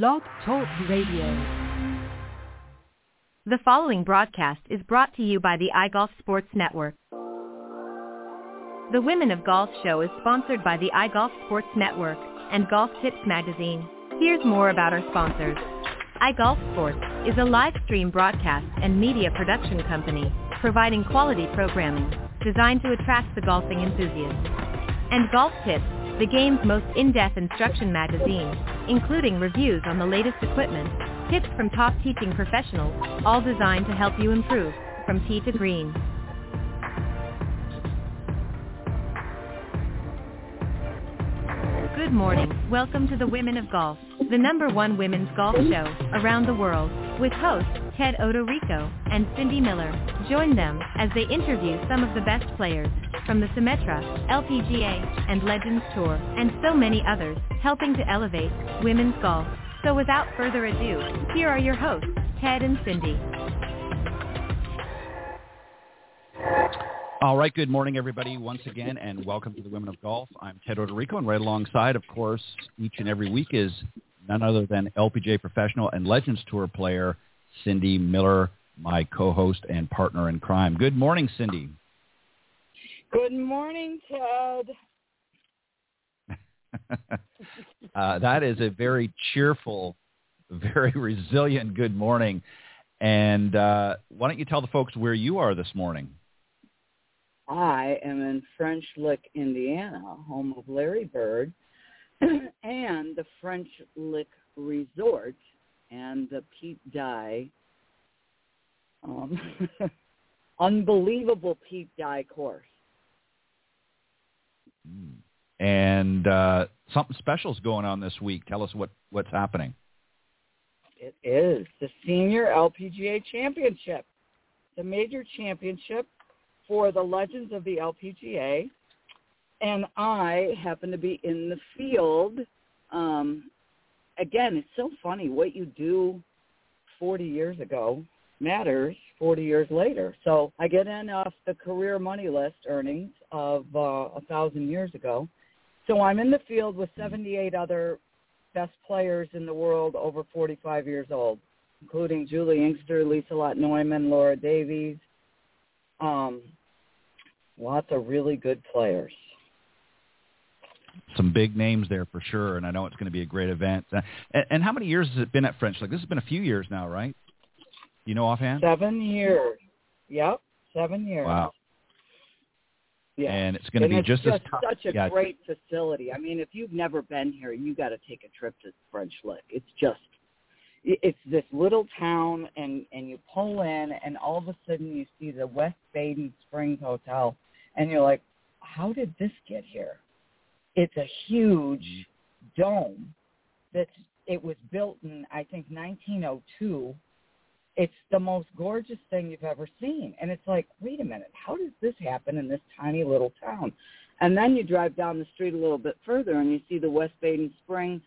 Blog Talk Radio. The following broadcast is brought to you by the iGolf Sports Network. The Women of Golf Show is sponsored by the iGolf Sports Network and Golf Tips Magazine. Here's more about our sponsors. iGolf Sports is a live stream broadcast and media production company providing quality programming designed to attract the golfing enthusiast. And Golf Tips, the game's most in-depth instruction magazine, including reviews on the latest equipment, tips from top teaching professionals, all designed to help you improve from tee to green. Good morning. Welcome to the Women of Golf, the #1 women's golf show around the world, with hosts Ted Odarico and Cindy Miller. Join them as they interview some of the best players from the Symetra, LPGA, and Legends Tour, and so many others, helping to elevate women's golf. So without further ado, here are your hosts, Ted and Cindy. All right, good morning, everybody, once again, and welcome to the Women of Golf. I'm Ted Odarico, and right alongside, of course, each and every week is none other than LPGA professional and Legends Tour player, Cindy Miller, my co-host and partner in crime. Good morning, Cindy. Good morning, Ted. That is a very cheerful, very resilient good morning. And why don't you tell the folks where you are this morning? I am in French Lick, Indiana, home of Larry Bird, and the French Lick Resort and the Pete Dye, unbelievable Pete Dye course. And something special is going on this week. Tell us what's happening. It is the Senior LPGA Championship, the major championship for the legends of the LPGA. And I happen to be in the field. Again, it's so funny. What you do 40 years ago matters 40 years later. So I get in off the career money list earnings of 1,000 years ago. So I'm in the field with 78 other best players in the world over 45 years old, including Julie Inkster, Lisa Lott Neumann, Laura Davies. Lots of really good players. Some big names there for sure, and I know it's going to be a great event. And how many years has it been at French Lick? This has been a few years now, right? You know offhand? 7 years. Yep, 7 years. Wow. Yeah. And it's going to be just as tough. It's such a great facility. I mean, if you've never been here, you got to take a trip to French Lick. It's this little town, and you pull in, and all of a sudden you see the West Baden Springs Hotel, and you're like, how did this get here? It's a huge dome it was built in, I think, 1902. It's the most gorgeous thing you've ever seen. And it's like, wait a minute, how does this happen in this tiny little town? And then you drive down the street a little bit further, and you see the West Baden Springs,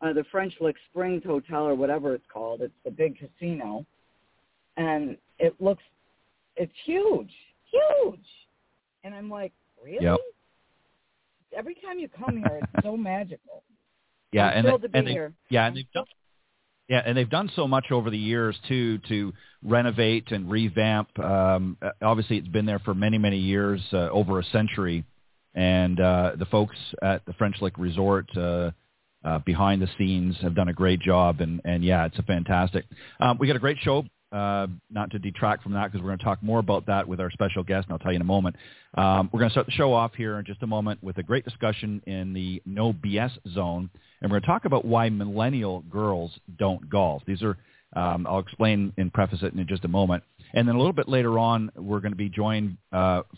the French Lick Springs Hotel or whatever it's called. It's the big casino. And it's huge, huge. And I'm like, really? Yep. Every time you come here, it's so magical. Yeah, and they've done so much over the years too to renovate and revamp. Obviously, it's been there for many, many years, over a century. And the folks at the French Lick Resort behind the scenes have done a great job. And yeah, it's a fantastic. We got a great show. Not to detract from that, because we're going to talk more about that with our special guest, and I'll tell you in a moment. We're going to start the show off here in just a moment with a great discussion in the No BS zone, and we're going to talk about why millennial girls don't golf. These are, I'll explain and preface it in just a moment. And then a little bit later on, we're going to be joined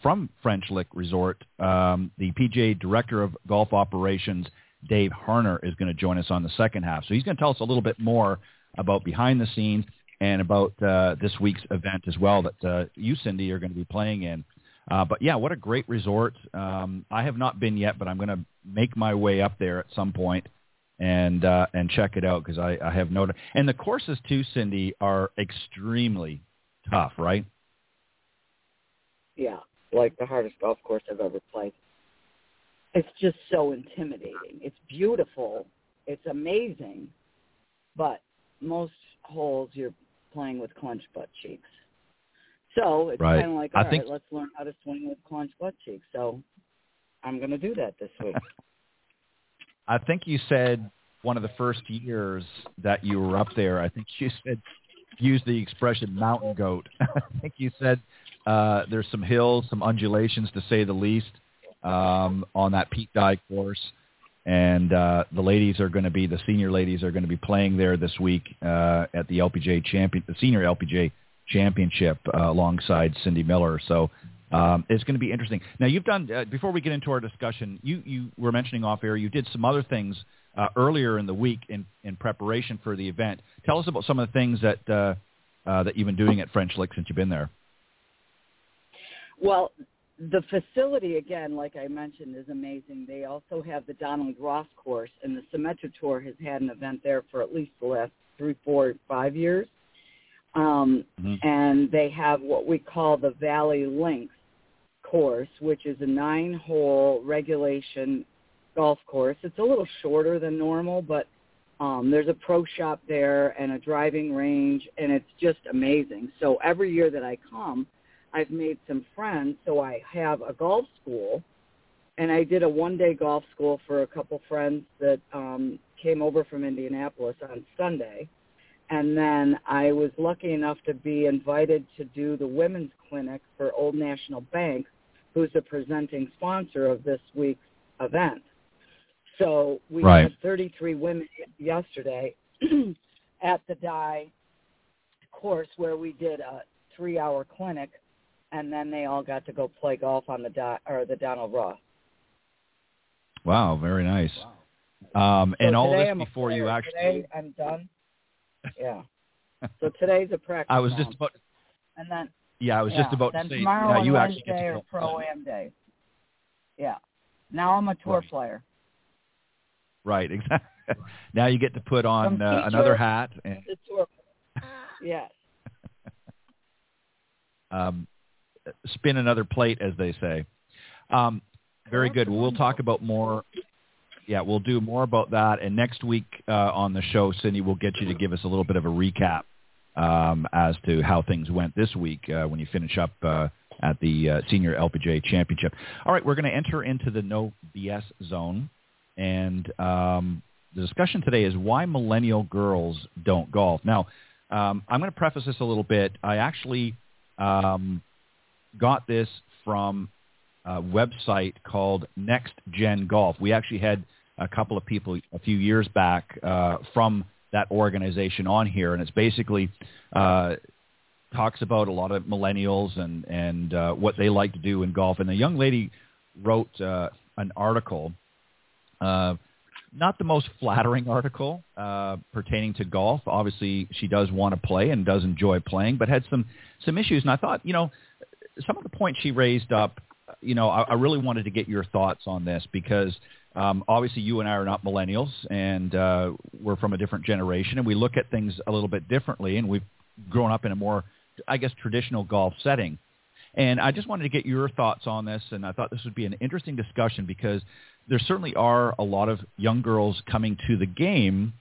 from French Lick Resort. The PGA Director of Golf Operations, Dave Harner, is going to join us on the second half. So he's going to tell us a little bit more about behind the scenes and about this week's event as well that you, Cindy, are going to be playing in. But, yeah, what a great resort. I have not been yet, but I'm going to make my way up there at some point and check it out, because I have no – and the courses, too, Cindy, are extremely tough, right? Yeah, like the hardest golf course I've ever played. It's just so intimidating. It's beautiful. It's amazing. But most holes you're playing with clenched butt cheeks. So it's kind of like, all right, let's learn how to swing with clenched butt cheeks. So I'm going to do that this week. I think you said one of the first years that you were up there, I think you said, use the expression mountain goat. I think you said there's some hills, some undulations to say the least on that Pete Dye course. And the ladies are going to be, the senior ladies are going to be playing there this week at the Senior LPGA Championship alongside Cindy Miller. So it's going to be interesting. Now, you've done, before we get into our discussion, you were mentioning off air, you did some other things earlier in the week in preparation for the event. Tell us about some of the things that that you've been doing at French Lick since you've been there. Well, the facility, again, like I mentioned, is amazing. They also have the Donald Ross course, and the Symetra Tour has had an event there for at least the last 3, 4, 5 years. And they have what we call the Valley Links course, which is a 9-hole regulation golf course. It's a little shorter than normal, but there's a pro shop there and a driving range, and it's just amazing. So every year that I come, I've made some friends, so I have a golf school, and I did a one-day golf school for a couple friends that came over from Indianapolis on Sunday, and then I was lucky enough to be invited to do the women's clinic for Old National Bank, who's the presenting sponsor of this week's event. So we had 33 women yesterday at the Dye course where we did a 3-hour clinic, and then they all got to go play golf on the Donald Ross. Wow, very nice. Wow. And all this before you actually... Today I'm done. Yeah. So today's a practice. I was just about. And then. Yeah, I was just about to say. Tomorrow and you actually get to Pro-Am days. Yeah. Now I'm a tour player. Right. Exactly. Now you get to put on another hat. And... The tour player. Yes. Spin another plate, as they say. Very good. We'll talk about more. Yeah, we'll do more about that. And next week on the show, Cindy, we'll get you to give us a little bit of a recap as to how things went this week when you finish up at the Senior LPGA Championship. All right, we're going to enter into the no BS zone. And the discussion today is why millennial girls don't golf. Now, I'm going to preface this a little bit. I actually... got this from a website called Next Gen Golf. We actually had a couple of people a few years back from that organization on here, and it's basically talks about a lot of millennials and what they like to do in golf. And the young lady wrote an article, not the most flattering article pertaining to golf. Obviously, she does want to play and does enjoy playing, but had some issues. And I thought, some of the points she raised up, I really wanted to get your thoughts on this because obviously you and I are not millennials and we're from a different generation and we look at things a little bit differently, and we've grown up in a more, I guess, traditional golf setting. And I just wanted to get your thoughts on this, and I thought this would be an interesting discussion because there certainly are a lot of young girls coming to the game,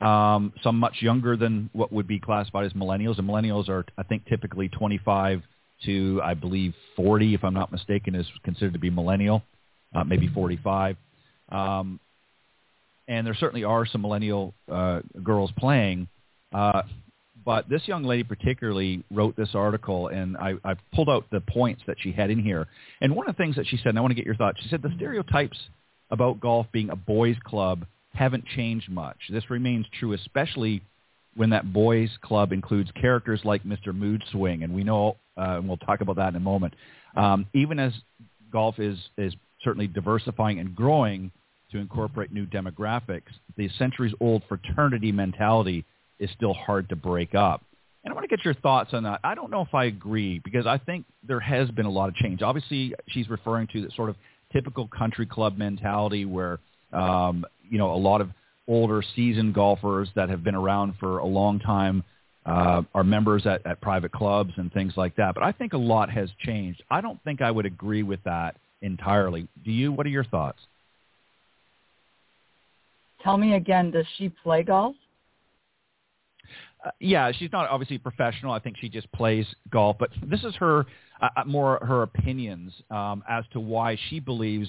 some much younger than what would be classified as millennials. And millennials are, I think, typically 25 to, I believe, 40, if I'm not mistaken, is considered to be millennial, maybe 45. And there certainly are some millennial girls playing. But this young lady particularly wrote this article, and I pulled out the points that she had in here. And one of the things that she said, and I want to get your thoughts, she said the stereotypes about golf being a boys' club haven't changed much. This remains true, especially when that boys' club includes characters like Mr. Mood Swing, and we know, and we'll talk about that in a moment. Even as golf is certainly diversifying and growing to incorporate new demographics, the centuries-old fraternity mentality is still hard to break up. And I want to get your thoughts on that. I don't know if I agree, because I think there has been a lot of change. Obviously, she's referring to that sort of typical country club mentality where, a lot of older seasoned golfers that have been around for a long time are members at private clubs and things like that. But I think a lot has changed. I don't think I would agree with that entirely. Do you? What are your thoughts? Tell me again, does she play golf? Yeah, she's not obviously professional. I think she just plays golf. But this is her more her opinions as to why she believes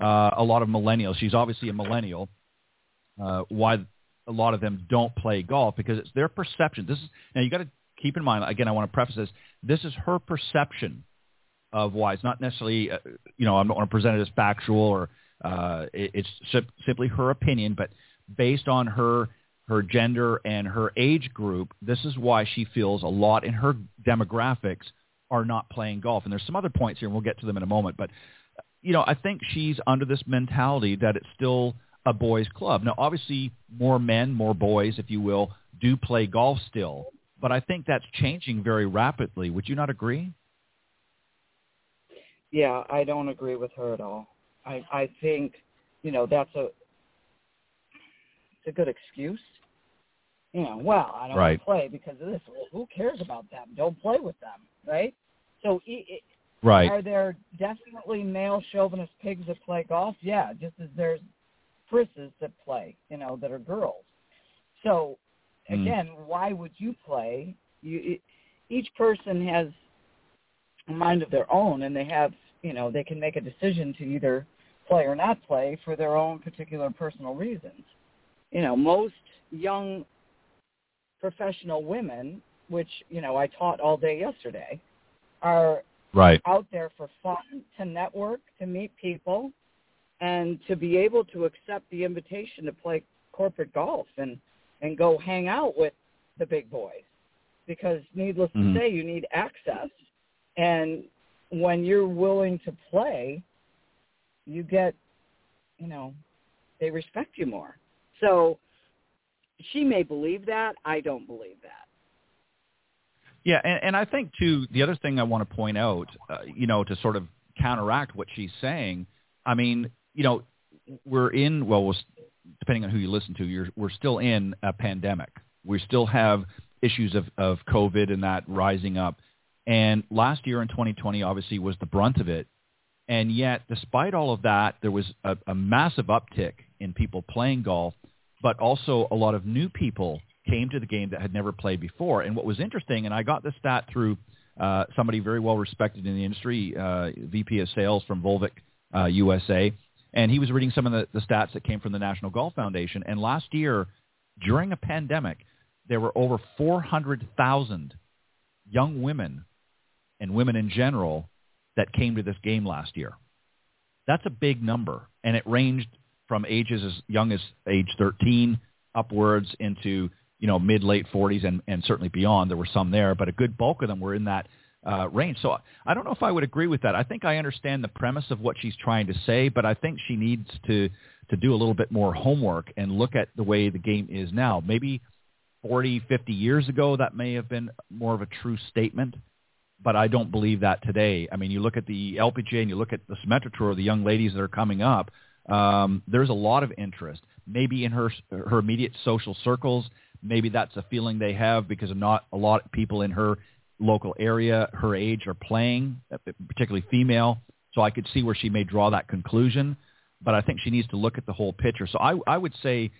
a lot of millennials. She's obviously a millennial. Why a lot of them don't play golf, because it's their perception. This is, now you got to keep in mind. Again, I want to preface this. This is her perception of why. It's not necessarily I don't want to present it as factual or it's simply her opinion, but based on her gender and her age group, this is why she feels a lot in her demographics are not playing golf. And there's some other points here, and we'll get to them in a moment. But, I think she's under this mentality that it's still a boys' club. Now, obviously, more men, more boys, if you will, do play golf still. But I think that's changing very rapidly. Would you not agree? Yeah, I don't agree with her at all. I think, that's a good excuse. I don't want to play because of this. Well, who cares about them? Don't play with them, right? So are there definitely male chauvinist pigs that play golf? Yeah, just as there's frisses that play, that are girls. So, again, why would you play? Each person has a mind of their own, and they have, they can make a decision to either play or not play for their own particular personal reasons. Most young professional women, which, I taught all day yesterday, are out there for fun, to network, to meet people, and to be able to accept the invitation to play corporate golf and go hang out with the big boys. Because needless to say, you need access. And when you're willing to play, you get, they respect you more. So she may believe that. I don't believe that. Yeah, and I think, too, the other thing I want to point out, to sort of counteract what she's saying, I mean, depending on who you listen to, we're still in a pandemic. We still have issues of COVID and that rising up. And last year in 2020, obviously, was the brunt of it. And yet, despite all of that, there was a massive uptick in people playing golf, but also a lot of new people came to the game that had never played before. And what was interesting, and I got this stat through somebody very well respected in the industry, VP of Sales from Volvic, USA, and he was reading some of the stats that came from the National Golf Foundation. And last year, during a pandemic, there were over 400,000 young women and women in general that came to this game last year. That's a big number, and it ranged from ages as young as age 13 upwards into, mid-late 40s and certainly beyond. There were some there, but a good bulk of them were in that range. So I don't know if I would agree with that. I think I understand the premise of what she's trying to say, but I think she needs to do a little bit more homework and look at the way the game is now. Maybe 40, 50 years ago, that may have been more of a true statement, but I don't believe that today. I mean, you look at the LPGA and you look at the Symetra Tour, the young ladies that are coming up, there's a lot of interest, maybe in her immediate social circles. Maybe that's a feeling they have because not a lot of people in her local area, her age, are playing, particularly female. So I could see where she may draw that conclusion, but I think she needs to look at the whole picture. So I would say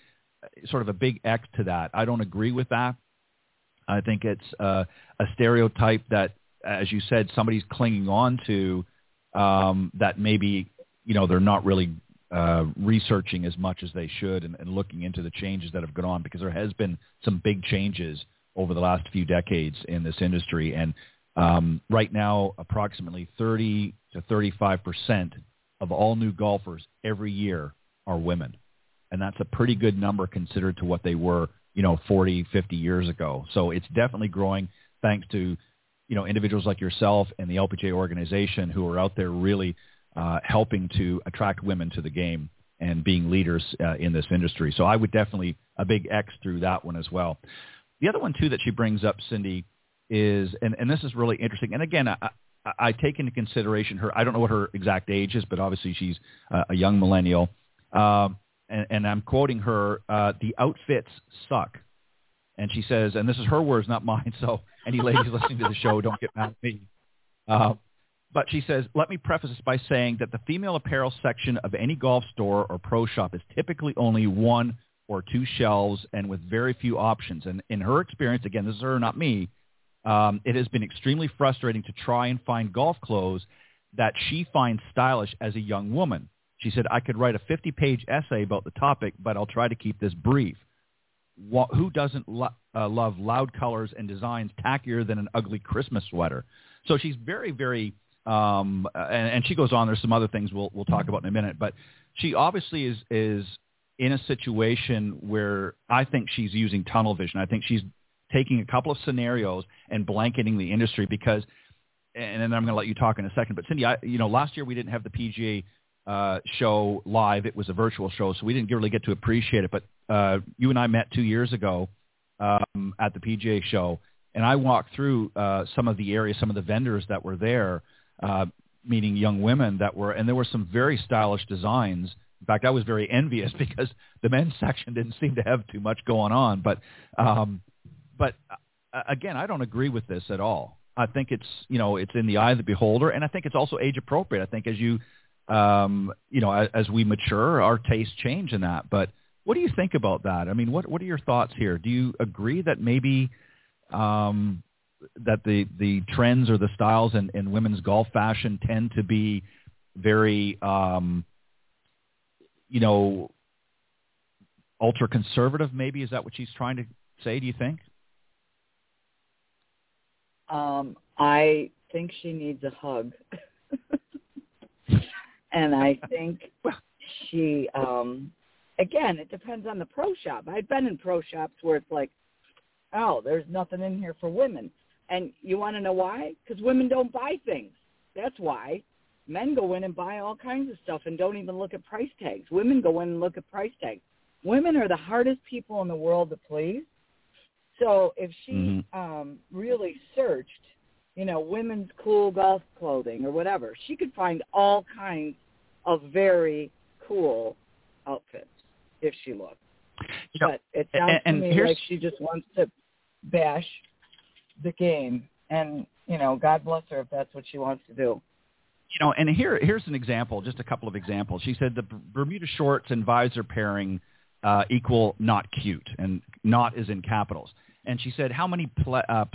sort of a big X to that. I don't agree with that. I think it's a stereotype that, as you said, somebody's clinging on to that maybe, they're not really researching as much as they should and looking into the changes that have gone on, because there has been some big changes over the last few decades in this industry. And right now, approximately 30 to 35% of all new golfers every year are women. And that's a pretty good number considered to what they were, 40, 50 years ago. So it's definitely growing thanks to, individuals like yourself and the LPGA organization who are out there really helping to attract women to the game and being leaders in this industry. So I would definitely a big X through that one as well. The other one, too, that she brings up, Cindy, is, and this is really interesting. And again, I take into consideration her, I don't know what her exact age is, but obviously she's a young millennial. And I'm quoting her, the outfits suck. And she says, and this is her words, not mine, so any ladies listening to the show, don't get mad at me. But she says, let me preface this by saying that the female apparel section of any golf store or pro shop is typically only one or two shelves and with very few options. And in her experience, again, this is her, not me, it has been extremely frustrating to try and find golf clothes that she finds stylish as a young woman. She said, I could write a 50-page essay about the topic, but I'll try to keep this brief. Who doesn't love loud colors and designs tackier than an ugly Christmas sweater? So she's very, very, and she goes on. There's some other things we'll talk about in a minute, but she obviously is in a situation where I think she's using tunnel vision. I think she's taking a couple of scenarios and blanketing the industry because, and then I'm going to let you talk in a second, but Cindy, last year we didn't have the PGA show live. It was a virtual show, so we didn't really get to appreciate it, but you and I met 2 years ago at the PGA show, and I walked through some of the areas, some of the vendors that were there, meaning young women that were, and there were some very stylish designs. In fact, I was very envious because the men's section didn't seem to have too much going on. But again, I don't agree with this at all. I think it's in the eye of the beholder, and I think it's also age appropriate. I think as you, as we mature, our tastes change in that. But what do you think about that? I mean, what are your thoughts here? Do you agree that maybe that the trends or the styles in women's golf fashion tend to be very, ultra-conservative maybe? Is that what she's trying to say, do you think? I think she needs a hug. And I think she, again, it depends on the pro shop. I've been in pro shops where it's like, oh, there's nothing in here for women. And you want to know why? Because women don't buy things. That's why. Men go in and buy all kinds of stuff and don't even look at price tags. Women go in and look at price tags. Women are the hardest people in the world to please. So if she really searched, women's cool golf clothing or whatever, she could find all kinds of very cool outfits if she looked. But it sounds to me like she just wants to bash the game. And, God bless her if that's what she wants to do. And here's an example, just a couple of examples. She said the Bermuda shorts and visor pairing equal not cute, and not is in capitals. And she said, how many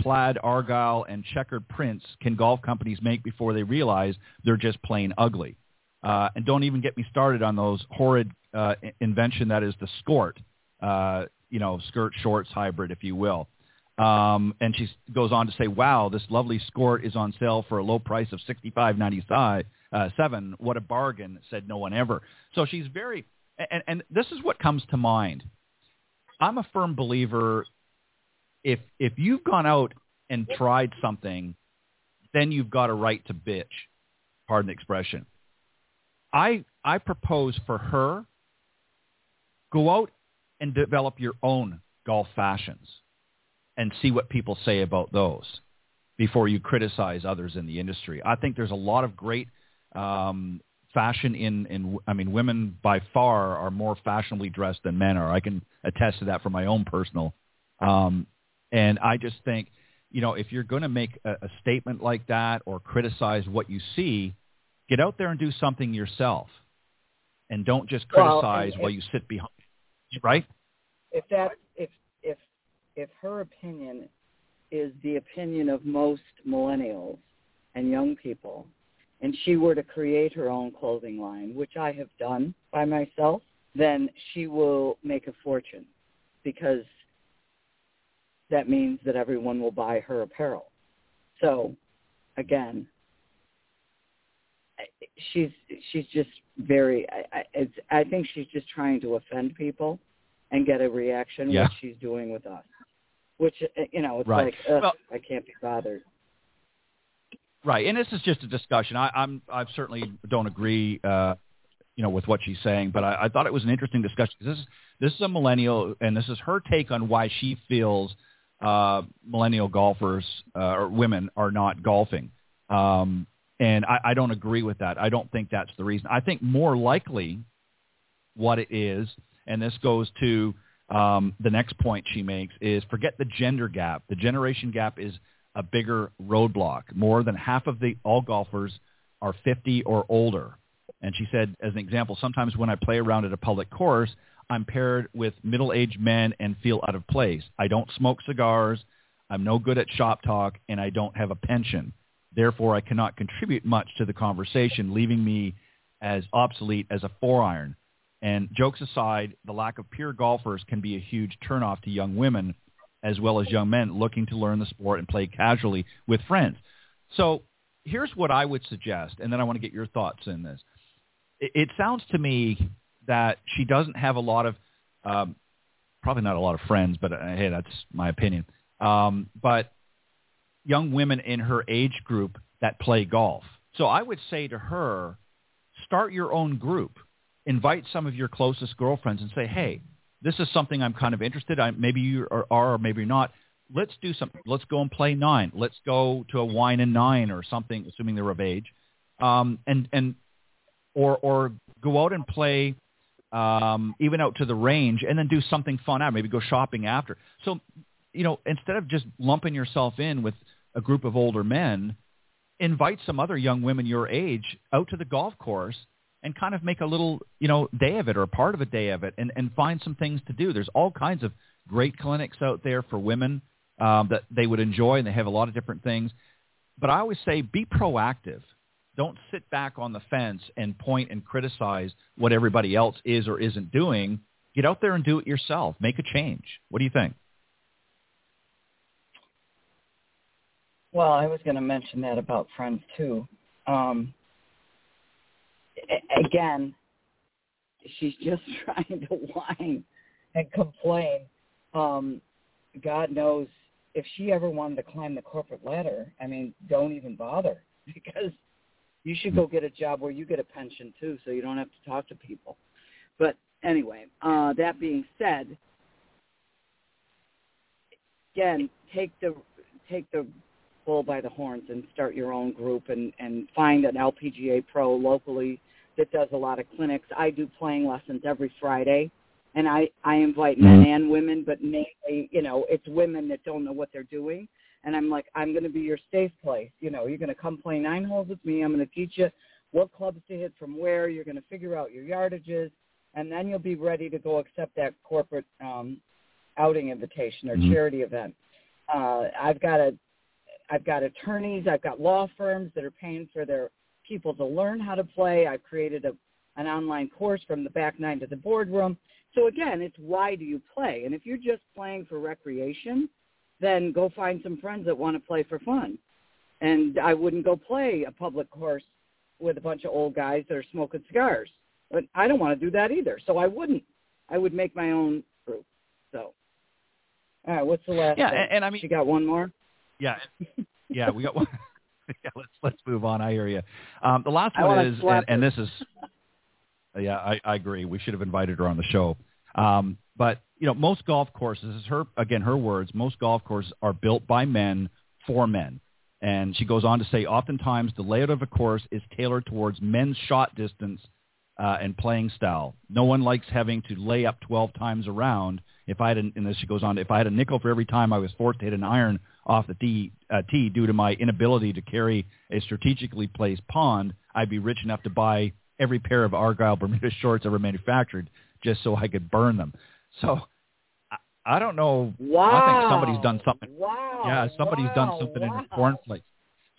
plaid, argyle, and checkered prints can golf companies make before they realize they're just plain ugly? And don't even get me started on those horrid invention that is the skort, skirt shorts hybrid, if you will. And she goes on to say, wow, this lovely skort is on sale for a low price of $65.97. What a bargain, said no one ever. So she's very, and this is what comes to mind. I'm a firm believer if you've gone out and tried something, then you've got a right to bitch. Pardon the expression. I propose for her, go out and develop your own golf fashions and see what people say about those before you criticize others in the industry. I think there's a lot of great fashion women by far are more fashionably dressed than men are. I can attest to that from my own personal. And I just think, if you're going to make a statement like that or criticize what you see, get out there and do something yourself and don't just criticize while you sit behind, right? If her opinion is the opinion of most millennials and young people, and she were to create her own clothing line, which I have done by myself, then she will make a fortune because that means that everyone will buy her apparel. So, again, she's just very. I think she's just trying to offend people and get a reaction what she's doing with us. Which, it's right. Like, ugh, well, I can't be bothered. Right, and this is just a discussion. I certainly don't agree, with what she's saying, but I thought it was an interesting discussion. This is a millennial, and this is her take on why she feels millennial golfers or women are not golfing. And I don't agree with that. I don't think that's the reason. I think more likely what it is, and this goes to the next point she makes, is forget the gender gap. The generation gap is a bigger roadblock. More than half of all golfers are 50 or older. And she said, as an example, sometimes when I play around at a public course, I'm paired with middle-aged men and feel out of place. I don't smoke cigars. I'm no good at shop talk, and I don't have a pension. Therefore, I cannot contribute much to the conversation, leaving me as obsolete as a 4-iron. And jokes aside, the lack of peer golfers can be a huge turnoff to young women as well as young men looking to learn the sport and play casually with friends. So here's what I would suggest, and then I want to get your thoughts in this. It sounds to me that she doesn't have a lot of, probably not a lot of friends, but hey, that's my opinion. But young women in her age group that play golf. So I would say to her, start your own group. Invite some of your closest girlfriends and say, hey, this is something I'm kind of interested in. Maybe you are or maybe not. Let's do something. Let's go and play 9. Let's go to a wine and 9 or something, assuming they're of age. Or go out and play even out to the range and then do something fun out. Maybe go shopping after. So, you know, instead of just lumping yourself in with a group of older men, invite some other young women your age out to the golf course and kind of make a little, you know, day of it or a part of a day of it and find some things to do. There's all kinds of great clinics out there for women that they would enjoy, and they have a lot of different things. But I always say be proactive. Don't sit back on the fence and point and criticize what everybody else is or isn't doing. Get out there and do it yourself. Make a change. What do you think? Well, I was going to mention that about friends too. Again, she's just trying to whine and complain. God knows if she ever wanted to climb the corporate ladder, I mean, don't even bother, because you should go get a job where you get a pension too, so you don't have to talk to people. But anyway, that being said, again, take the bull by the horns and start your own group and find an LPGA pro locally that does a lot of clinics. I do playing lessons every Friday, and I invite men and women, but mainly, you know, it's women that don't know what they're doing. And I'm like, I'm going to be your safe place. You know, you're going to come play 9 holes with me. I'm going to teach you what clubs to hit from where. You're going to figure out your yardages, and then you'll be ready to go accept that corporate outing invitation or charity event. I've got attorneys, I've got law firms that are paying for their people to learn how to play. I've created an online course from the back nine to the boardroom. So again, it's why do you play? And if you're just playing for recreation, then go find some friends that want to play for fun. And I wouldn't go play a public course with a bunch of old guys that are smoking cigars. But I don't want to do that either, so I wouldn't. I would make my own group. So, all right, what's the last thing? And I mean, you got one more? Yeah, we got one. Yeah, let's move on. I hear you. The last one is, and this is, yeah, I agree. We should have invited her on the show. But you know, most golf courses, this is her again, her words. Most golf courses are built by men for men. And she goes on to say, oftentimes the layout of a course is tailored towards men's shot distance and playing style. No one likes having to lay up 12 times around. If I had a nickel for every time I was forced to hit an iron off the tee due to my inability to carry a strategically placed pond, I'd be rich enough to buy every pair of Argyle Bermuda shorts ever manufactured just so I could burn them. So I don't know. Wow. I think somebody's done something. Wow. Yeah, somebody's done something in cornflakes.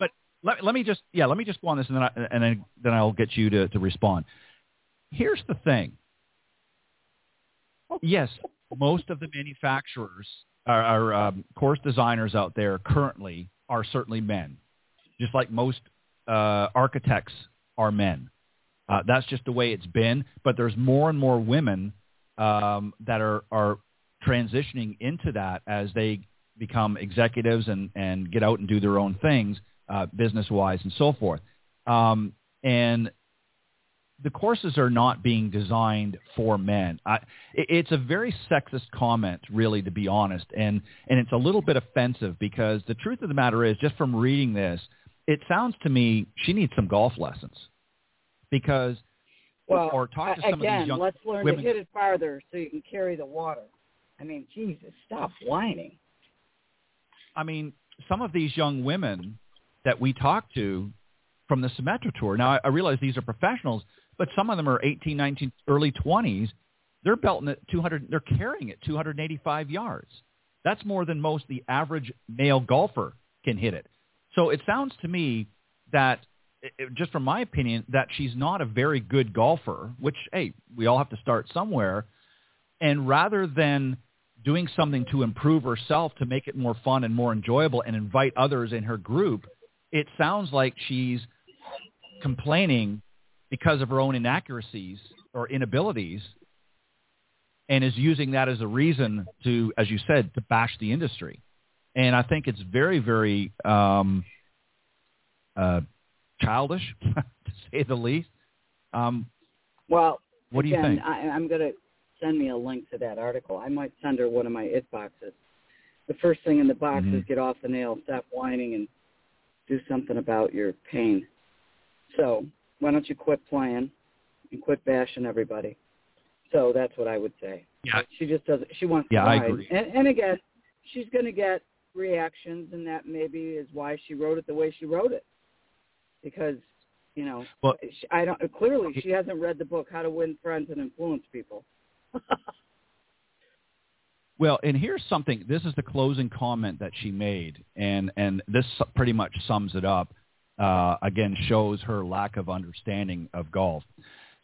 But let me just go on this, and then I'll get you to respond. Here's the thing. Yes, most of the manufacturers Our course designers out there currently are certainly men, just like most architects are men. That's just the way it's been. But there's more and more women that are transitioning into that as they become executives and get out and do their own things, business-wise and so forth. And the courses are not being designed for men. It's a very sexist comment, really, to be honest. And it's a little bit offensive, because the truth of the matter is, just from reading this, it sounds to me she needs some golf lessons. Because, or talk to some of these young women. Again, let's learn to hit it farther so you can carry the water. I mean, Jesus, stop whining. I mean, some of these young women that we talk to from the Symetra Tour. Now, I realize these are professionals, but some of them are 18, 19, early 20s, They're belting it 200. They're carrying it 285 yards. That's more than most the average male golfer can hit it. So it sounds to me that, just from my opinion, that she's not a very good golfer, which, hey, we all have to start somewhere. And rather than doing something to improve herself to make it more fun and more enjoyable and invite others in her group, it sounds like she's complaining because of her own inaccuracies or inabilities and is using that as a reason to, as you said, to bash the industry. And I think it's very, very childish, to say the least. Well, what do you think? I'm going to send me a link to that article. I might send her one of my it boxes. The first thing in the box is get off the nail, stop whining, and do something about your pain. So why don't you quit playing and quit bashing everybody? So that's what I would say. Yeah. She just doesn't. She wants to ride. I agree. And again, she's going to get reactions, and that maybe is why she wrote it the way she wrote it. Because, you know, clearly she hasn't read the book, How to Win Friends and Influence People. Well, and here's something. This is the closing comment that she made, and this pretty much sums it up. Again, shows her lack of understanding of golf.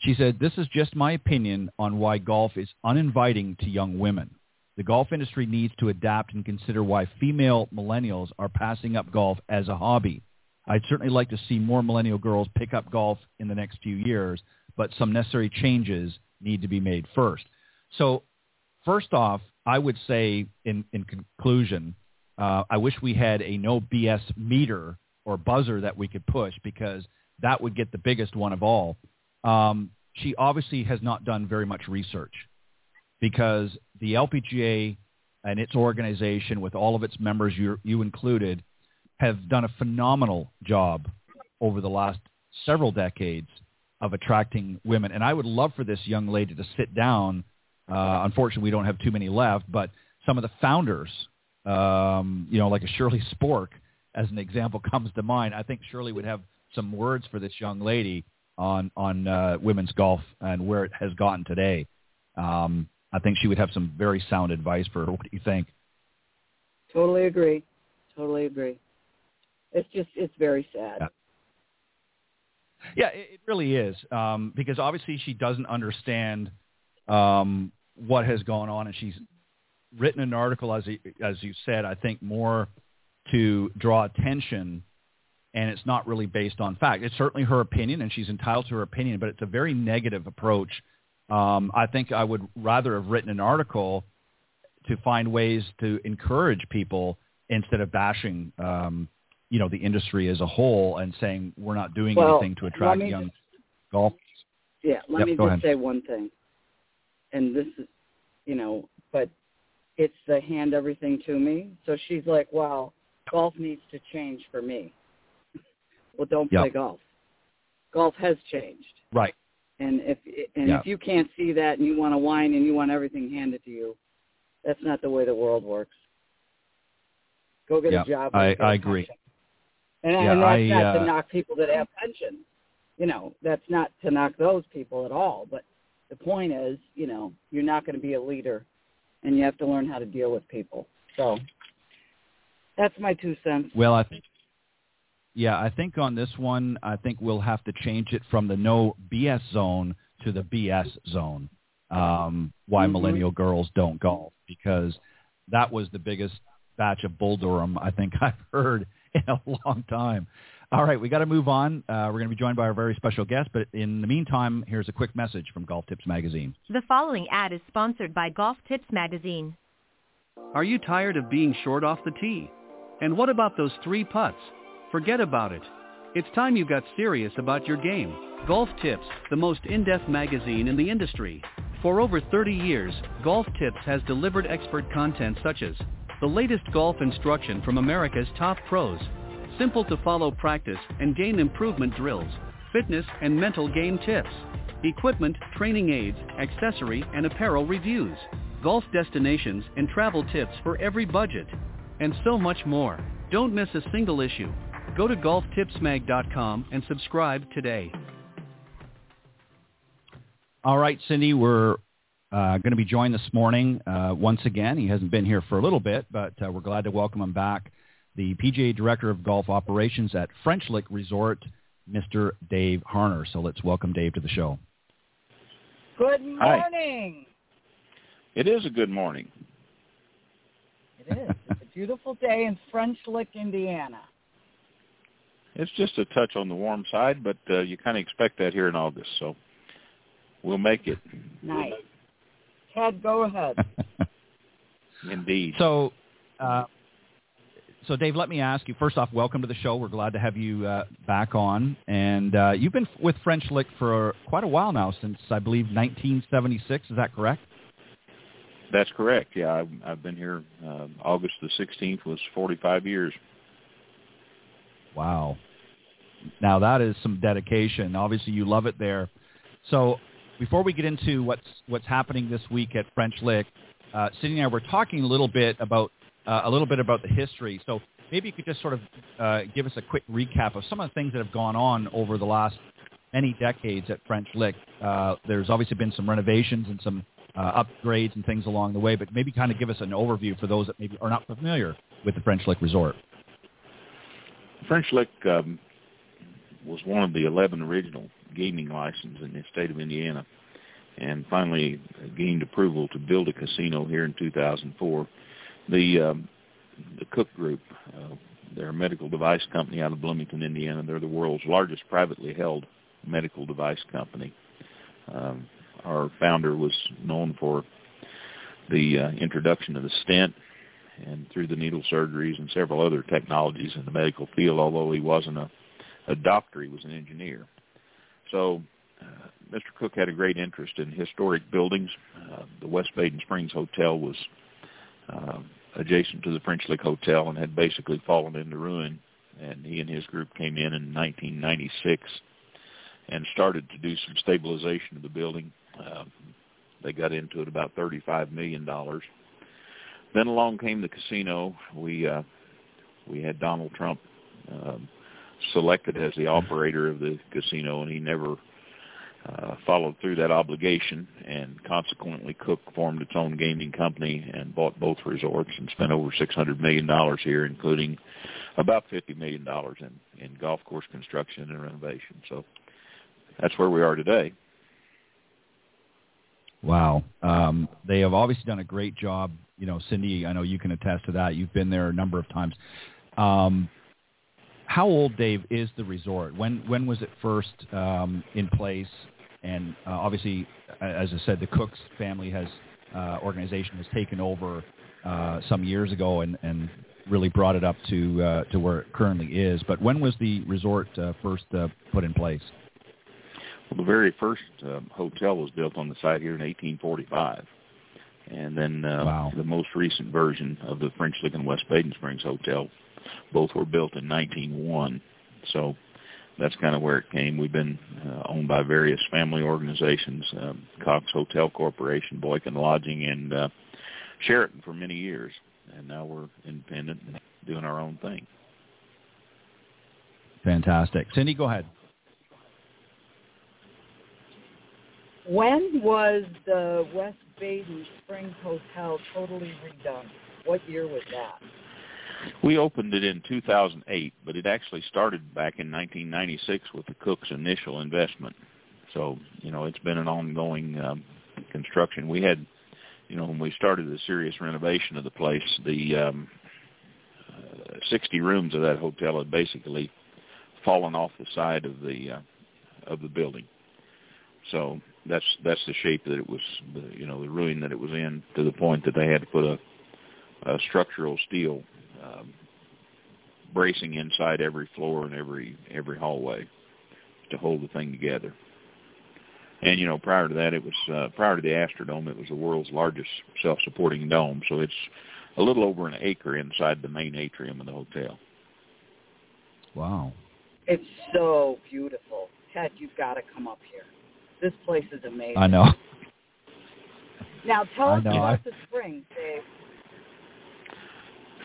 She said, "This is just my opinion on why golf is uninviting to young women. The golf industry needs to adapt and consider why female millennials are passing up golf as a hobby. I'd certainly like to see more millennial girls pick up golf in the next few years, but some necessary changes need to be made first." So first off, I would say in conclusion, I wish we had a no BS meter or buzzer that we could push, because that would get the biggest one of all. She obviously has not done very much research, because the LPGA and its organization, with all of its members, you included, have done a phenomenal job over the last several decades of attracting women. And I would love for this young lady to sit down. Unfortunately, we don't have too many left, but some of the founders, like a Shirley Spork, as an example, comes to mind. I think Shirley would have some words for this young lady on women's golf and where it has gotten today. I think she would have some very sound advice for her. What do you think? Totally agree. It's very sad. Yeah, it really is, because obviously she doesn't understand what has gone on, and she's written an article, as you said, I think more to draw attention, and it's not really based on fact. It's certainly her opinion, and she's entitled to her opinion, but it's a very negative approach. I think I would rather have written an article to find ways to encourage people instead of bashing, the industry as a whole and saying we're not doing anything to attract young golfers. Yeah, let me just say one thing, and this is, but it's the hand everything to me. So she's like, well, golf needs to change for me. Well, don't play golf. Golf has changed. Right. And if you can't see that and you want to whine and you want everything handed to you, that's not the way the world works. Go get a job. I agree. And that's not to knock people that have pensions. That's not to knock those people at all. But the point is, you're not going to be a leader, and you have to learn how to deal with people. So that's my 2 cents. Well, I think. Yeah, I think on this one, I think we'll have to change it from the no BS zone to the BS zone, why millennial girls don't golf, because that was the biggest batch of Bull Durham I think I've heard in a long time. All right, we got to move on. We're going to be joined by our very special guest, but in the meantime, here's a quick message from Golf Tips Magazine. The following ad is sponsored by Golf Tips Magazine. Are you tired of being short off the tee? And what about those 3 putts? Forget about it. It's time you got serious about your game. Golf Tips, the most in-depth magazine in the industry. For over 30 years, Golf Tips has delivered expert content such as the latest golf instruction from America's top pros, simple to follow practice and game improvement drills, fitness and mental game tips, equipment, training aids, accessory and apparel reviews, golf destinations and travel tips for every budget, and so much more. Don't miss a single issue. Go to golftipsmag.com and subscribe today. All right, Cindy, we're Going to be joined this morning once again. He hasn't been here for a little bit, but we're glad to welcome him back. The PGA Director of Golf Operations at French Lick Resort, Mr. Dave Harner. So let's welcome Dave to the show. Good morning. Hi. It is a good morning. It is. It's a beautiful day in French Lick, Indiana. It's just a touch on the warm side, but you kind of expect that here in August, so we'll make it. Nice. Ted, go ahead. Indeed. So Dave, let me ask you, first off, welcome to the show. We're glad to have you back on. And you've been with French Lick for quite a while now, since, I believe, 1976. Is that correct? That's correct, yeah. I've been here. August the 16th was 45 years. Wow. Now that is some dedication. Obviously, you love it there. So before we get into what's happening this week at French Lick, Cindy and I were talking a little bit about the history. So maybe you could just sort of give us a quick recap of some of the things that have gone on over the last many decades at French Lick. There's obviously been some renovations and some upgrades and things along the way, but maybe kind of give us an overview for those that maybe are not familiar with the French Lick Resort. French Lick was one of the 11 original gaming licenses in the state of Indiana, and finally gained approval to build a casino here in 2004. The Cook Group, they're a medical device company out of Bloomington, Indiana. They're the world's largest privately held medical device company. Our founder was known for the introduction of the stent, and through the needle surgeries and several other technologies in the medical field, although he wasn't a doctor, he was an engineer. So Mr. Cook had a great interest in historic buildings. The West Baden Springs Hotel was adjacent to the French Lick Hotel and had basically fallen into ruin, and he and his group came in 1996 and started to do some stabilization of the building. They got into it about $35 million. Then along came the casino. We had Donald Trump selected as the operator of the casino, and he never followed through that obligation, and consequently Cook formed its own gaming company and bought both resorts and spent over $600 million here, including about $50 million in golf course construction and renovation. So that's where we are today. Wow. They have obviously done a great job. You know, Cindy, I know you can attest to that. You've been there a number of times. How old, Dave, is the resort? When was it first in place? And obviously, as I said, the Cooks family organization has taken over some years ago and really brought it up to where it currently is. But when was the resort first put in place? Well, the very first hotel was built on the site here in 1845, and then the most recent version of the French Lick and West Baden Springs Hotel, both were built in 1901, so that's kind of where it came. We've been owned by various family organizations, Cox Hotel Corporation, Boykin Lodging, and Sheraton for many years, and now we're independent and doing our own thing. Fantastic. Cindy, go ahead. When was the West Baden Springs Hotel totally redone? What year was that? We opened it in 2008, but it actually started back in 1996 with the Cook's initial investment. So, you know, it's been an ongoing construction. We had, you know, when we started the serious renovation of the place, the 60 rooms of that hotel had basically fallen off the side of the building. So that's the shape that it was, you know, the ruin that it was in, to the point that they had to put a structural steel bracing inside every floor and every hallway to hold the thing together. And, you know, prior to that, it was prior to the Astrodome, it was the world's largest self-supporting dome. So it's a little over an acre inside the main atrium of the hotel. Wow. It's so beautiful. Ted, you've got to come up here. This place is amazing. I know. Now, tell us about the spring, Dave.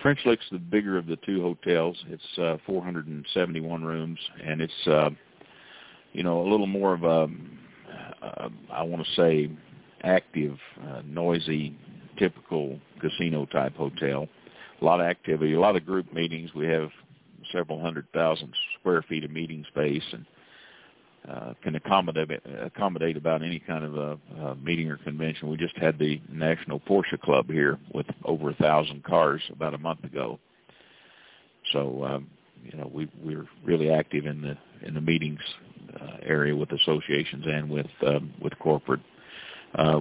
French Lick's the bigger of the two hotels. It's 471 rooms, and it's, you know, a little more of a, I want to say, active, noisy, typical casino-type hotel. A lot of activity, a lot of group meetings. We have several 100,000 square feet of meeting space and can accommodate about any kind of a meeting or convention. We just had the National Porsche Club here with over 1,000 cars about a month ago. So, we're really active in the meetings area with associations and with corporate.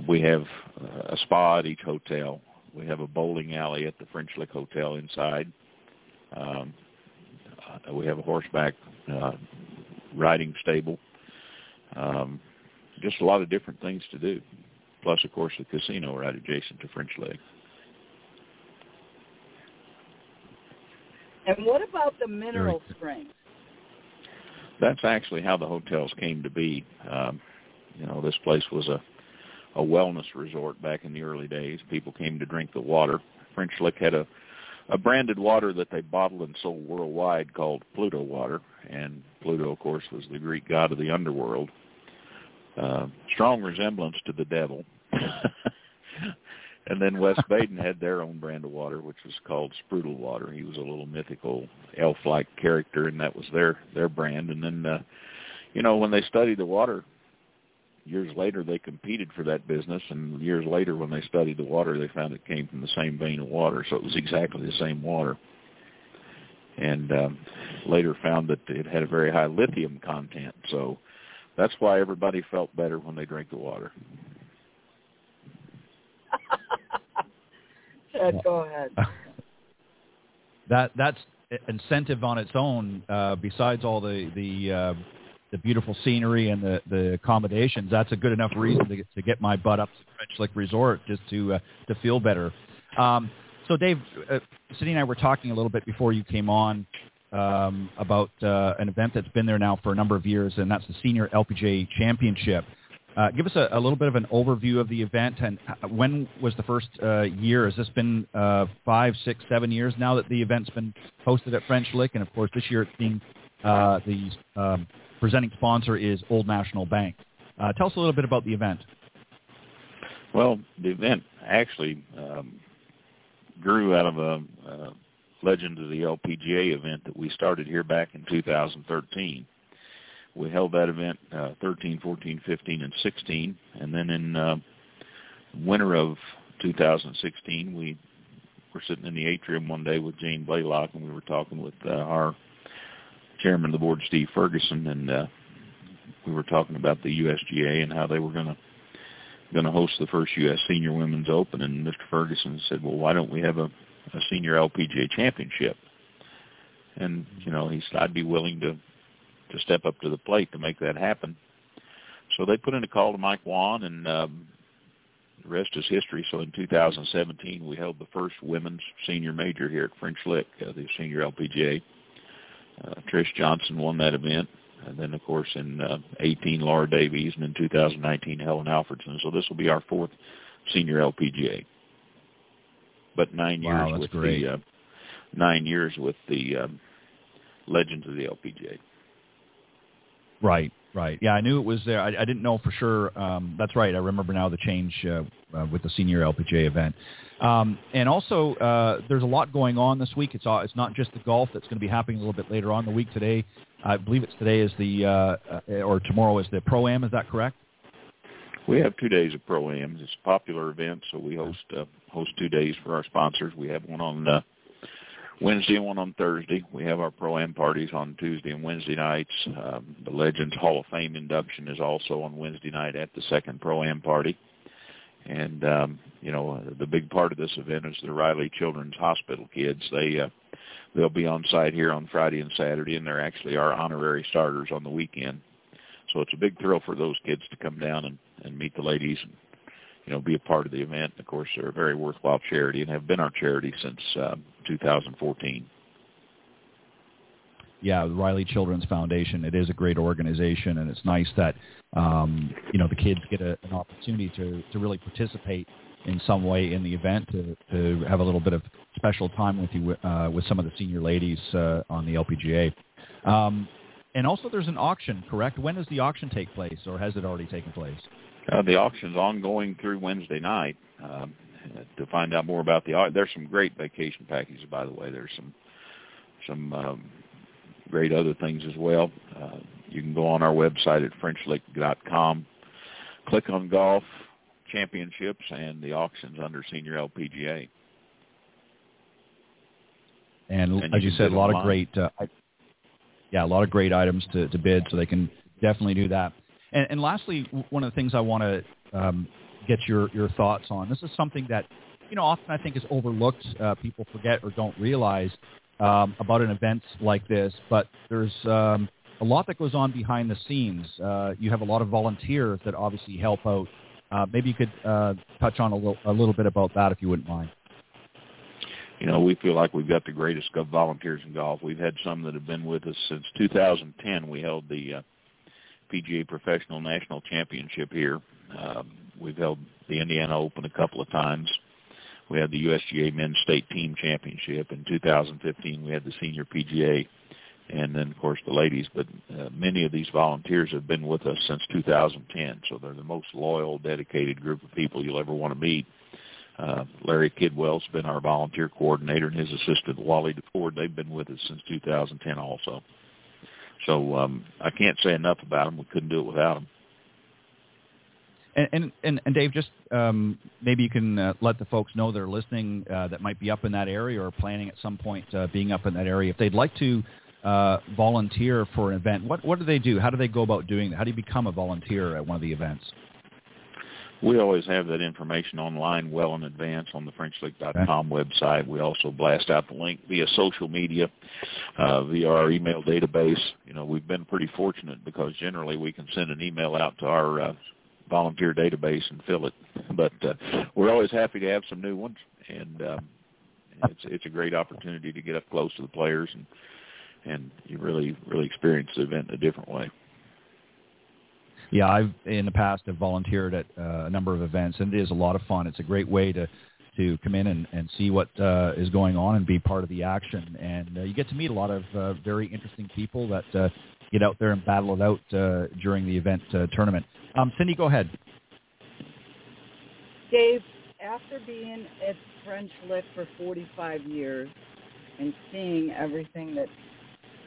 We have a spa at each hotel. We have a bowling alley at the French Lick Hotel inside. We have a horseback riding stable. Just a lot of different things to do. Plus, of course, the casino right adjacent to French Lick. And what about the mineral springs? That's actually how the hotels came to be. This place was a wellness resort back in the early days. People came to drink the water. French Lick had a branded water that they bottled and sold worldwide called Pluto water. And Pluto, of course, was the Greek god of the underworld. Strong resemblance to the devil. And then West Baden had their own brand of water, which was called Sprudel water. He was a little mythical elf-like character, and that was their brand. And then, when they studied the water, years later they competed for that business, and years later when they studied the water, they found it came from the same vein of water, so it was exactly the same water. And later found that it had a very high lithium content, so that's why everybody felt better when they drank the water. Ted, go ahead. That's incentive on its own. Besides all the beautiful scenery and the accommodations, that's a good enough reason to get my butt up to French Lick Resort just to feel better. So, Dave, Cindy and I were talking a little bit before you came on about an event that's been there now for a number of years, and that's the Senior LPGA Championship. Give us a little bit of an overview of the event, and when was the first year? Has this been 5, 6, 7 years now that the event's been hosted at French Lick? And, of course, this year it's being the presenting sponsor is Old National Bank. Tell us a little bit about the event. Well, the event actually grew out of a Legend of the LPGA event that we started here back in 2013. We held that event 13, 14, 15, and 16, and then in winter of 2016, we were sitting in the atrium one day with Jane Blaylock, and we were talking with our chairman of the board, Steve Ferguson, and we were talking about the USGA and how they were going to host the first U.S. Senior Women's Open, and Mr. Ferguson said, well, why don't we have a Senior LPGA Championship? And, he said, I'd be willing to step up to the plate to make that happen. So they put in a call to Mike Wan, and the rest is history. So in 2017, we held the first women's senior major here at French Lick, the Senior LPGA. Trish Johnson won that event. And then, of course, in 18, Laura Davies, and in 2019, Helen Alfredson. So this will be our fourth Senior LPGA. But 9 years with the Legends of the LPGA. Right. Yeah, I knew it was there. I didn't know for sure. That's right. I remember now the change with the Senior LPGA event. And also, there's a lot going on this week. It's not just the golf that's going to be happening a little bit later on in the week today. I believe tomorrow is the Pro-Am. Is that correct? We have 2 days of Pro-Ams. It's a popular event, so we host 2 days for our sponsors. We have one on Wednesday and one on Thursday. We have our Pro-Am parties on Tuesday and Wednesday nights. The Legends Hall of Fame induction is also on Wednesday night at the second Pro-Am party. And, the big part of this event is the Riley Children's Hospital kids. They'll be on site here on Friday and Saturday, and they're actually our honorary starters on the weekend. So it's a big thrill for those kids to come down and meet the ladies and, be a part of the event. Of course, they're a very worthwhile charity and have been our charity since 2014. Yeah, the Riley Children's Foundation, it is a great organization, and it's nice that, the kids get an opportunity to really participate in some way in the event, to have a little bit of special time with you with some of the senior ladies on the LPGA. And also there's an auction, correct? When does the auction take place, or has it already taken place? The auction's ongoing through Wednesday night. To find out more about the, there's some great vacation packages, by the way. There's some great other things as well. You can go on our website at FrenchLick.com, click on Golf Championships, and the auction's under Senior LPGA. And as you said, a lot of great, a lot of great items to bid, so they can definitely do that. And lastly, one of the things I want to get your thoughts on. This is something that, often I think is overlooked. People forget or don't realize about an event like this, but there's a lot that goes on behind the scenes. You have a lot of volunteers that obviously help out. Maybe you could touch on a little bit about that, if you wouldn't mind. We feel like we've got the greatest volunteers in golf. We've had some that have been with us since 2010. We held the PGA Professional National Championship here. We've held the Indiana Open a couple of times. We had the USGA Men's State Team Championship. In 2015, we had the Senior PGA, and then, of course, the ladies. But many of these volunteers have been with us since 2010, so they're the most loyal, dedicated group of people you'll ever want to meet. Larry Kidwell's been our volunteer coordinator, and his assistant, Wally DeFord, they've been with us since 2010 also. So I can't say enough about them. We couldn't do it without them. And Dave, just maybe you can let the folks know that are listening that might be up in that area or planning at some point being up in that area. If they'd like to volunteer for an event, what do they do? How do they go about doing that? How do you become a volunteer at one of the events? We always have that information online well in advance on the FrenchLick.com website. We also blast out the link via social media, via our email database. We've been pretty fortunate because generally we can send an email out to our volunteer database and fill it. But we're always happy to have some new ones, and it's a great opportunity to get up close to the players and you really experience the event in a different way. Yeah, I've in the past have volunteered at a number of events, and it is a lot of fun. It's a great way to come in and see what is going on and be part of the action. And you get to meet a lot of very interesting people that get out there and battle it out during the event tournament. Cindy, go ahead. Dave, after being at French Lick for 45 years and seeing everything that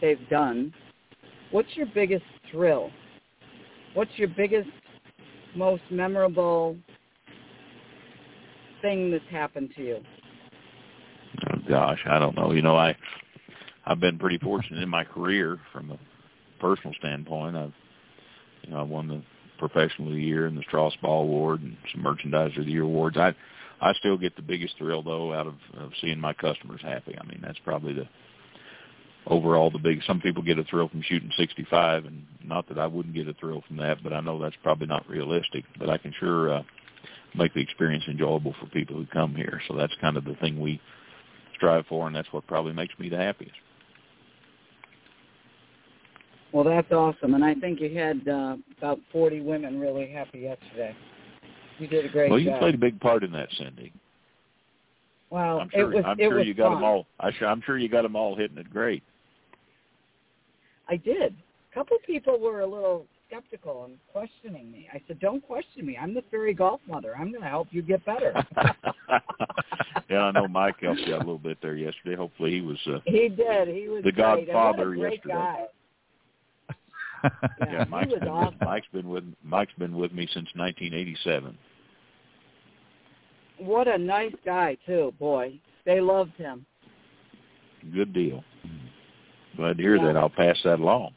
they've done, what's your biggest thrill? What's your biggest, most memorable thing that's happened to you? Oh, gosh, I don't know. I've been pretty fortunate in my career from a personal standpoint. I won the Professional of the Year and the Strauss Ball Award and some Merchandiser of the Year awards. I still get the biggest thrill, though, out of seeing my customers happy. I mean, that's probably some people get a thrill from shooting 65, and not that I wouldn't get a thrill from that, but I know that's probably not realistic. But I can sure make the experience enjoyable for people who come here. So that's kind of the thing we strive for, and that's what probably makes me the happiest. Well, that's awesome, and I think you had about 40 women really happy yesterday. You did a great job. Well, you played a big part in that, Cindy. Well, I'm sure you got them all. I'm sure you got them all hitting it great. I did. A couple people were a little skeptical and questioning me. I said, "Don't question me. I'm the fairy golf mother. I'm going to help you get better." Yeah, I know Mike helped you out a little bit there yesterday. Hopefully, he was. He did. He was the godfather yesterday. Guy. Yeah, Mike's been with me since 1987. What a nice guy, too, boy. They loved him. Good deal. Glad to hear that. I'll pass that along.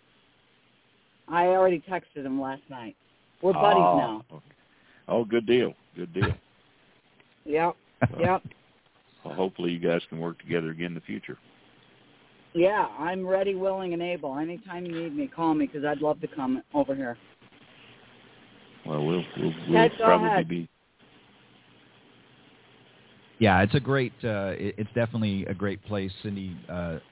I already texted him last night. We're buddies now. Okay. Oh, good deal. Good deal. Yep. Well, hopefully you guys can work together again in the future. Yeah, I'm ready, willing, and able. Anytime you need me, call me because I'd love to come over here. Well, we'll Ted, probably go ahead. Yeah, it's a great. It's definitely a great place. Cindy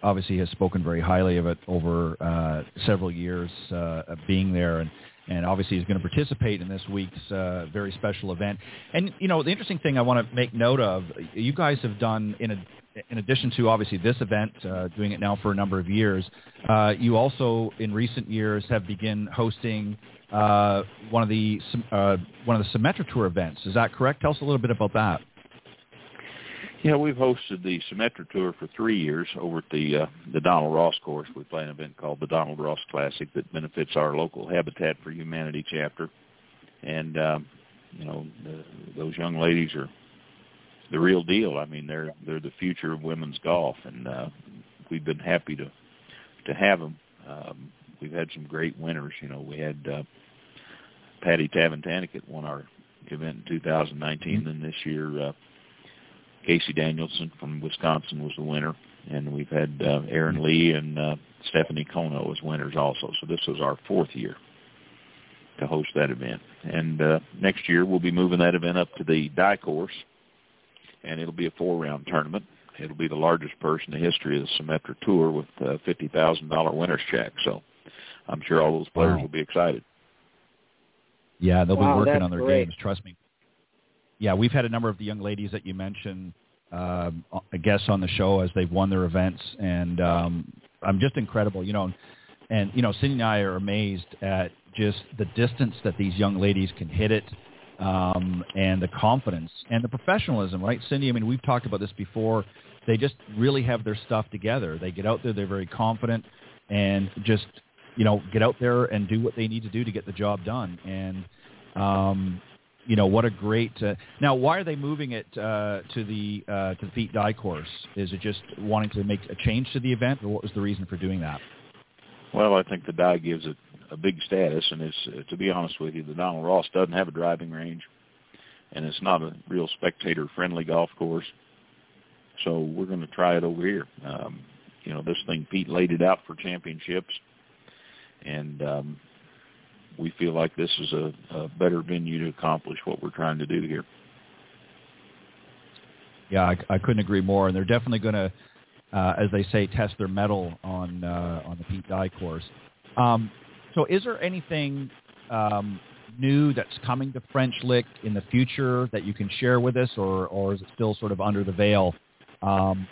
obviously has spoken very highly of it over several years of being there, and and obviously is going to participate in this week's very special event. And, you know, the interesting thing I want to make note of, you guys have done, in addition to obviously this event, doing it now for a number of years, you also in recent years have begun hosting one of the Symetra Tour events. Is that correct? Tell us a little bit about that. Yeah, we've hosted the Symetra Tour for 3 years over at the Donald Ross course. We play an event called the Donald Ross Classic that benefits our local Habitat for Humanity chapter. And, you know, those young ladies are the real deal. I mean, they're the future of women's golf, and we've been happy to have them. We've had some great winners. You know, we had Patty Tavantaniket won our event in 2019, and this year Casey Danielson from Wisconsin was the winner, and we've had Aaron Lee and Stephanie Kono as winners also. So this was our fourth year to host that event. And next year we'll be moving that event up to the Dye course, and it'll be a four-round tournament. It'll be the largest purse in the history of the Symetra Tour with a $50,000 winner's check. So I'm sure all those players will be excited. Yeah, they'll be working on their games, trust me. Yeah, we've had a number of the young ladies that you mentioned, guests on the show as they've won their events, and I'm just incredible, you know. And, you know, Cindy and I are amazed at just the distance that these young ladies can hit it, and the confidence and the professionalism, right, Cindy? I mean, we've talked about this before. They just really have their stuff together. They get out there, they're very confident, and just, you know, get out there and do what they need to do to get the job done. And, you know, what a great now, why are they moving it to the Pete Dye course? Is it just wanting to make a change to the event, or what was the reason for doing that? Well, I think the Dye gives it a big status, and it's, to be honest with you, the Donald Ross doesn't have a driving range, and it's not a real spectator-friendly golf course, so we're going to try it over here. You know, this thing, Pete laid it out for championships, and we feel like this is a better venue to accomplish what we're trying to do here. Yeah, I couldn't agree more, and they're definitely going to, as they say, test their mettle on the Pete Dye course. So is there anything new that's coming to French Lick in the future that you can share with us, or is it still sort of under the veil?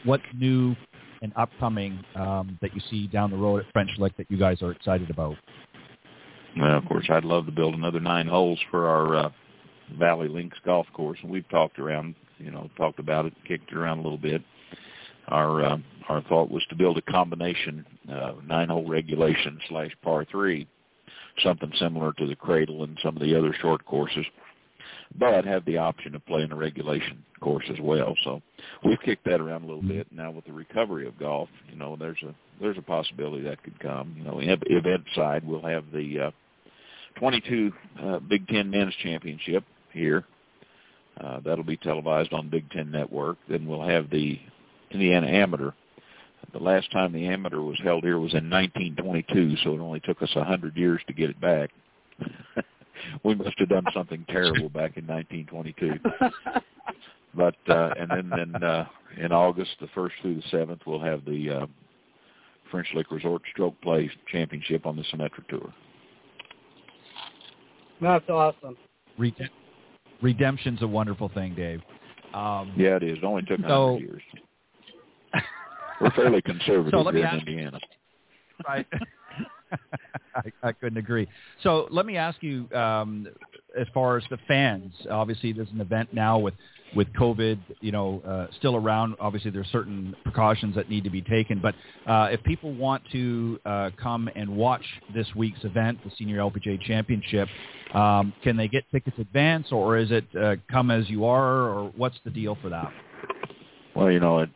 What's new and upcoming that you see down the road at French Lick that you guys are excited about? Well, of course, I'd love to build another 9 holes for our Valley Links golf course, and we've talked about it, kicked it around a little bit. Our thought was to build a combination 9-hole regulation / par 3, something similar to the Cradle and some of the other short courses, but have the option of playing a regulation course as well. So we've kicked that around a little bit. Now with the recovery of golf, you know, there's a possibility that could come. You know, in the event side, we'll have the 22 Big Ten Men's Championship here. That'll be televised on Big Ten Network. Then we'll have the Indiana Amateur. The last time the Amateur was held here was in 1922, so it only took us 100 years to get it back. We must have done something terrible back in 1922. But and then in August, the 1st through the 7th, we'll have the French Lick Resort Stroke Play Championship on the Symetra Tour. That's awesome. Redemption's a wonderful thing, Dave. Yeah, it is. It only took 100 years. We're fairly conservative here in Indiana. Right. I couldn't agree. So let me ask you, as far as the fans, obviously there's an event now with COVID, you know, still around. Obviously there's certain precautions that need to be taken. But if people want to come and watch this week's event, the Senior LPGA Championship, can they get tickets advance, or is it come as you are, or what's the deal for that? Well, you know,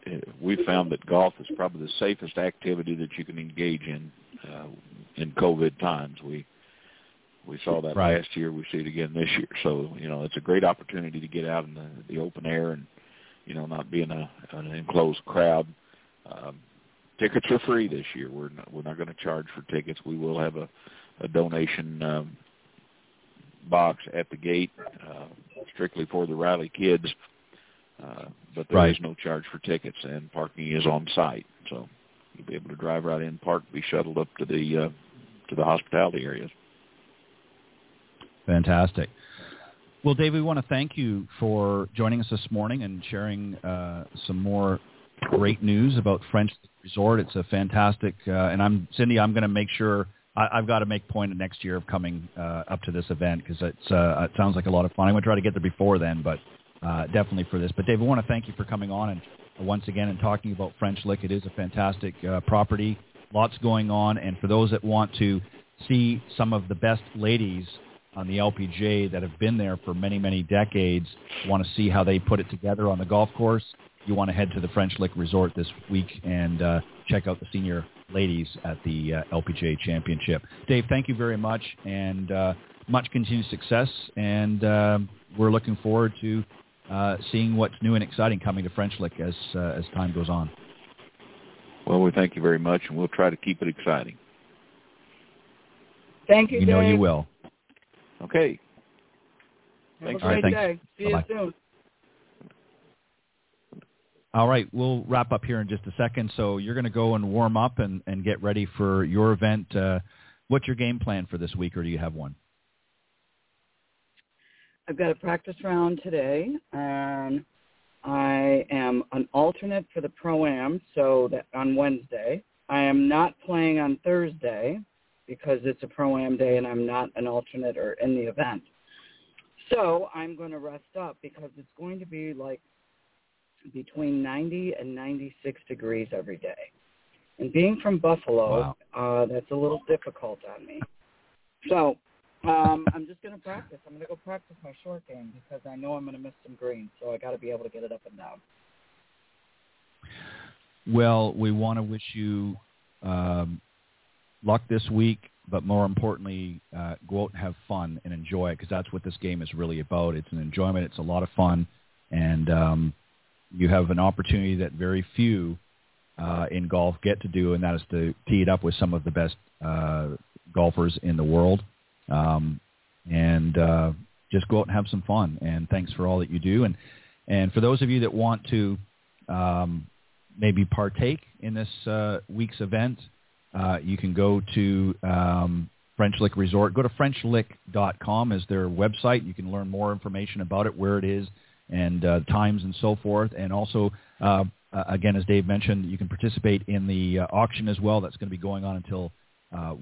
we found that golf is probably the safest activity that you can engage in COVID times. We saw that last year. We see it again this year. So, you know, it's a great opportunity to get out in the open air and, you know, not be in an enclosed crowd. Tickets are free this year. We're not going to charge for tickets. We will have a donation box at the gate strictly for the Riley kids. But there is no charge for tickets, and parking is on site, so you'll be able to drive right in, park, be shuttled up to the hospitality areas. Fantastic. Well, Dave, we want to thank you for joining us this morning and sharing some more great news about French Resort. It's a fantastic, and Cindy, I'm going to make sure I've got to make point next year of coming up to this event because it sounds like a lot of fun. I'm going to try to get there before then, but definitely for this. But Dave, I want to thank you for coming on and once again and talking about French Lick. It is a fantastic property, lots going on, and for those that want to see some of the best ladies on the LPGA that have been there for many, many decades, want to see how they put it together on the golf course, you want to head to the French Lick Resort this week and check out the senior ladies at the LPGA Championship. Dave, thank you very much, and much continued success, and we're looking forward to seeing what's new and exciting coming to French Lick as time goes on. Well, we thank you very much, and we'll try to keep it exciting. Thank you, Dave. You know you will. Okay. Thanks. Have a great day. See you soon. All right. We'll wrap up here in just a second. So you're going to go and warm up and get ready for your event. What's your game plan for this week, or do you have one? I've got a practice round today. I am an alternate for the Pro-Am, so that on Wednesday. I am not playing on Thursday, because it's a Pro-Am day and I'm not an alternate or in the event. So I'm going to rest up because it's going to be like between 90 and 96 degrees every day. And being from Buffalo, wow, that's a little difficult on me. So I'm just going to practice. I'm going to go practice my short game because I know I'm going to miss some greens, so I got to be able to get it up and down. Well, we want to wish you luck this week, but more importantly, go out and have fun and enjoy it, because that's what this game is really about. It's an enjoyment. It's a lot of fun, and you have an opportunity that very few in golf get to do, and that is to tee it up with some of the best golfers in the world. And just go out and have some fun, and thanks for all that you do. And for those of you that want to maybe partake in this week's event, you can go to French Lick Resort. Go to FrenchLick.com is their website. You can learn more information about it, where it is, and times and so forth. And also, again, as Dave mentioned, you can participate in the auction as well. That's going to be going on until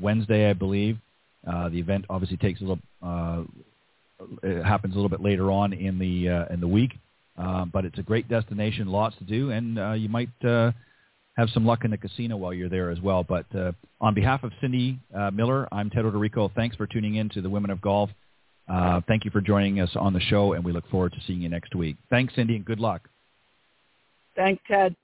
Wednesday, I believe. The event obviously takes it happens a little bit later on in the week, but it's a great destination, lots to do, and you might have some luck in the casino while you're there as well. But on behalf of Cindy Miller, I'm Ted Odarico. Thanks for tuning in to the Women of Golf. Thank you for joining us on the show, and we look forward to seeing you next week. Thanks, Cindy, and good luck. Thanks, Ted.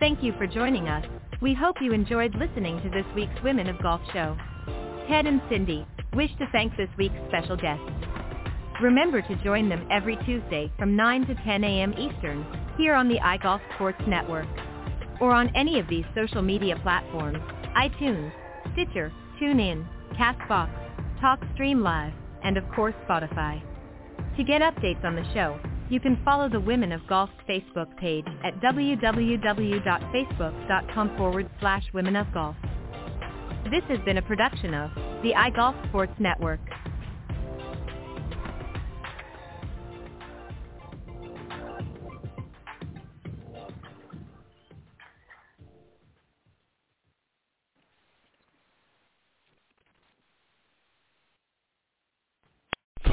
Thank you for joining us. We hope you enjoyed listening to this week's Women of Golf show. Ted and Cindy wish to thank this week's special guests. Remember to join them every Tuesday from 9 to 10 a.m. Eastern here on the iGolf Sports Network or on any of these social media platforms, iTunes, Stitcher, TuneIn, CastBox, TalkStream Live, and of course Spotify. To get updates on the show, you can follow the Women of Golf Facebook page at www.facebook.com/Women of Golf. This has been a production of the iGolf Sports Network.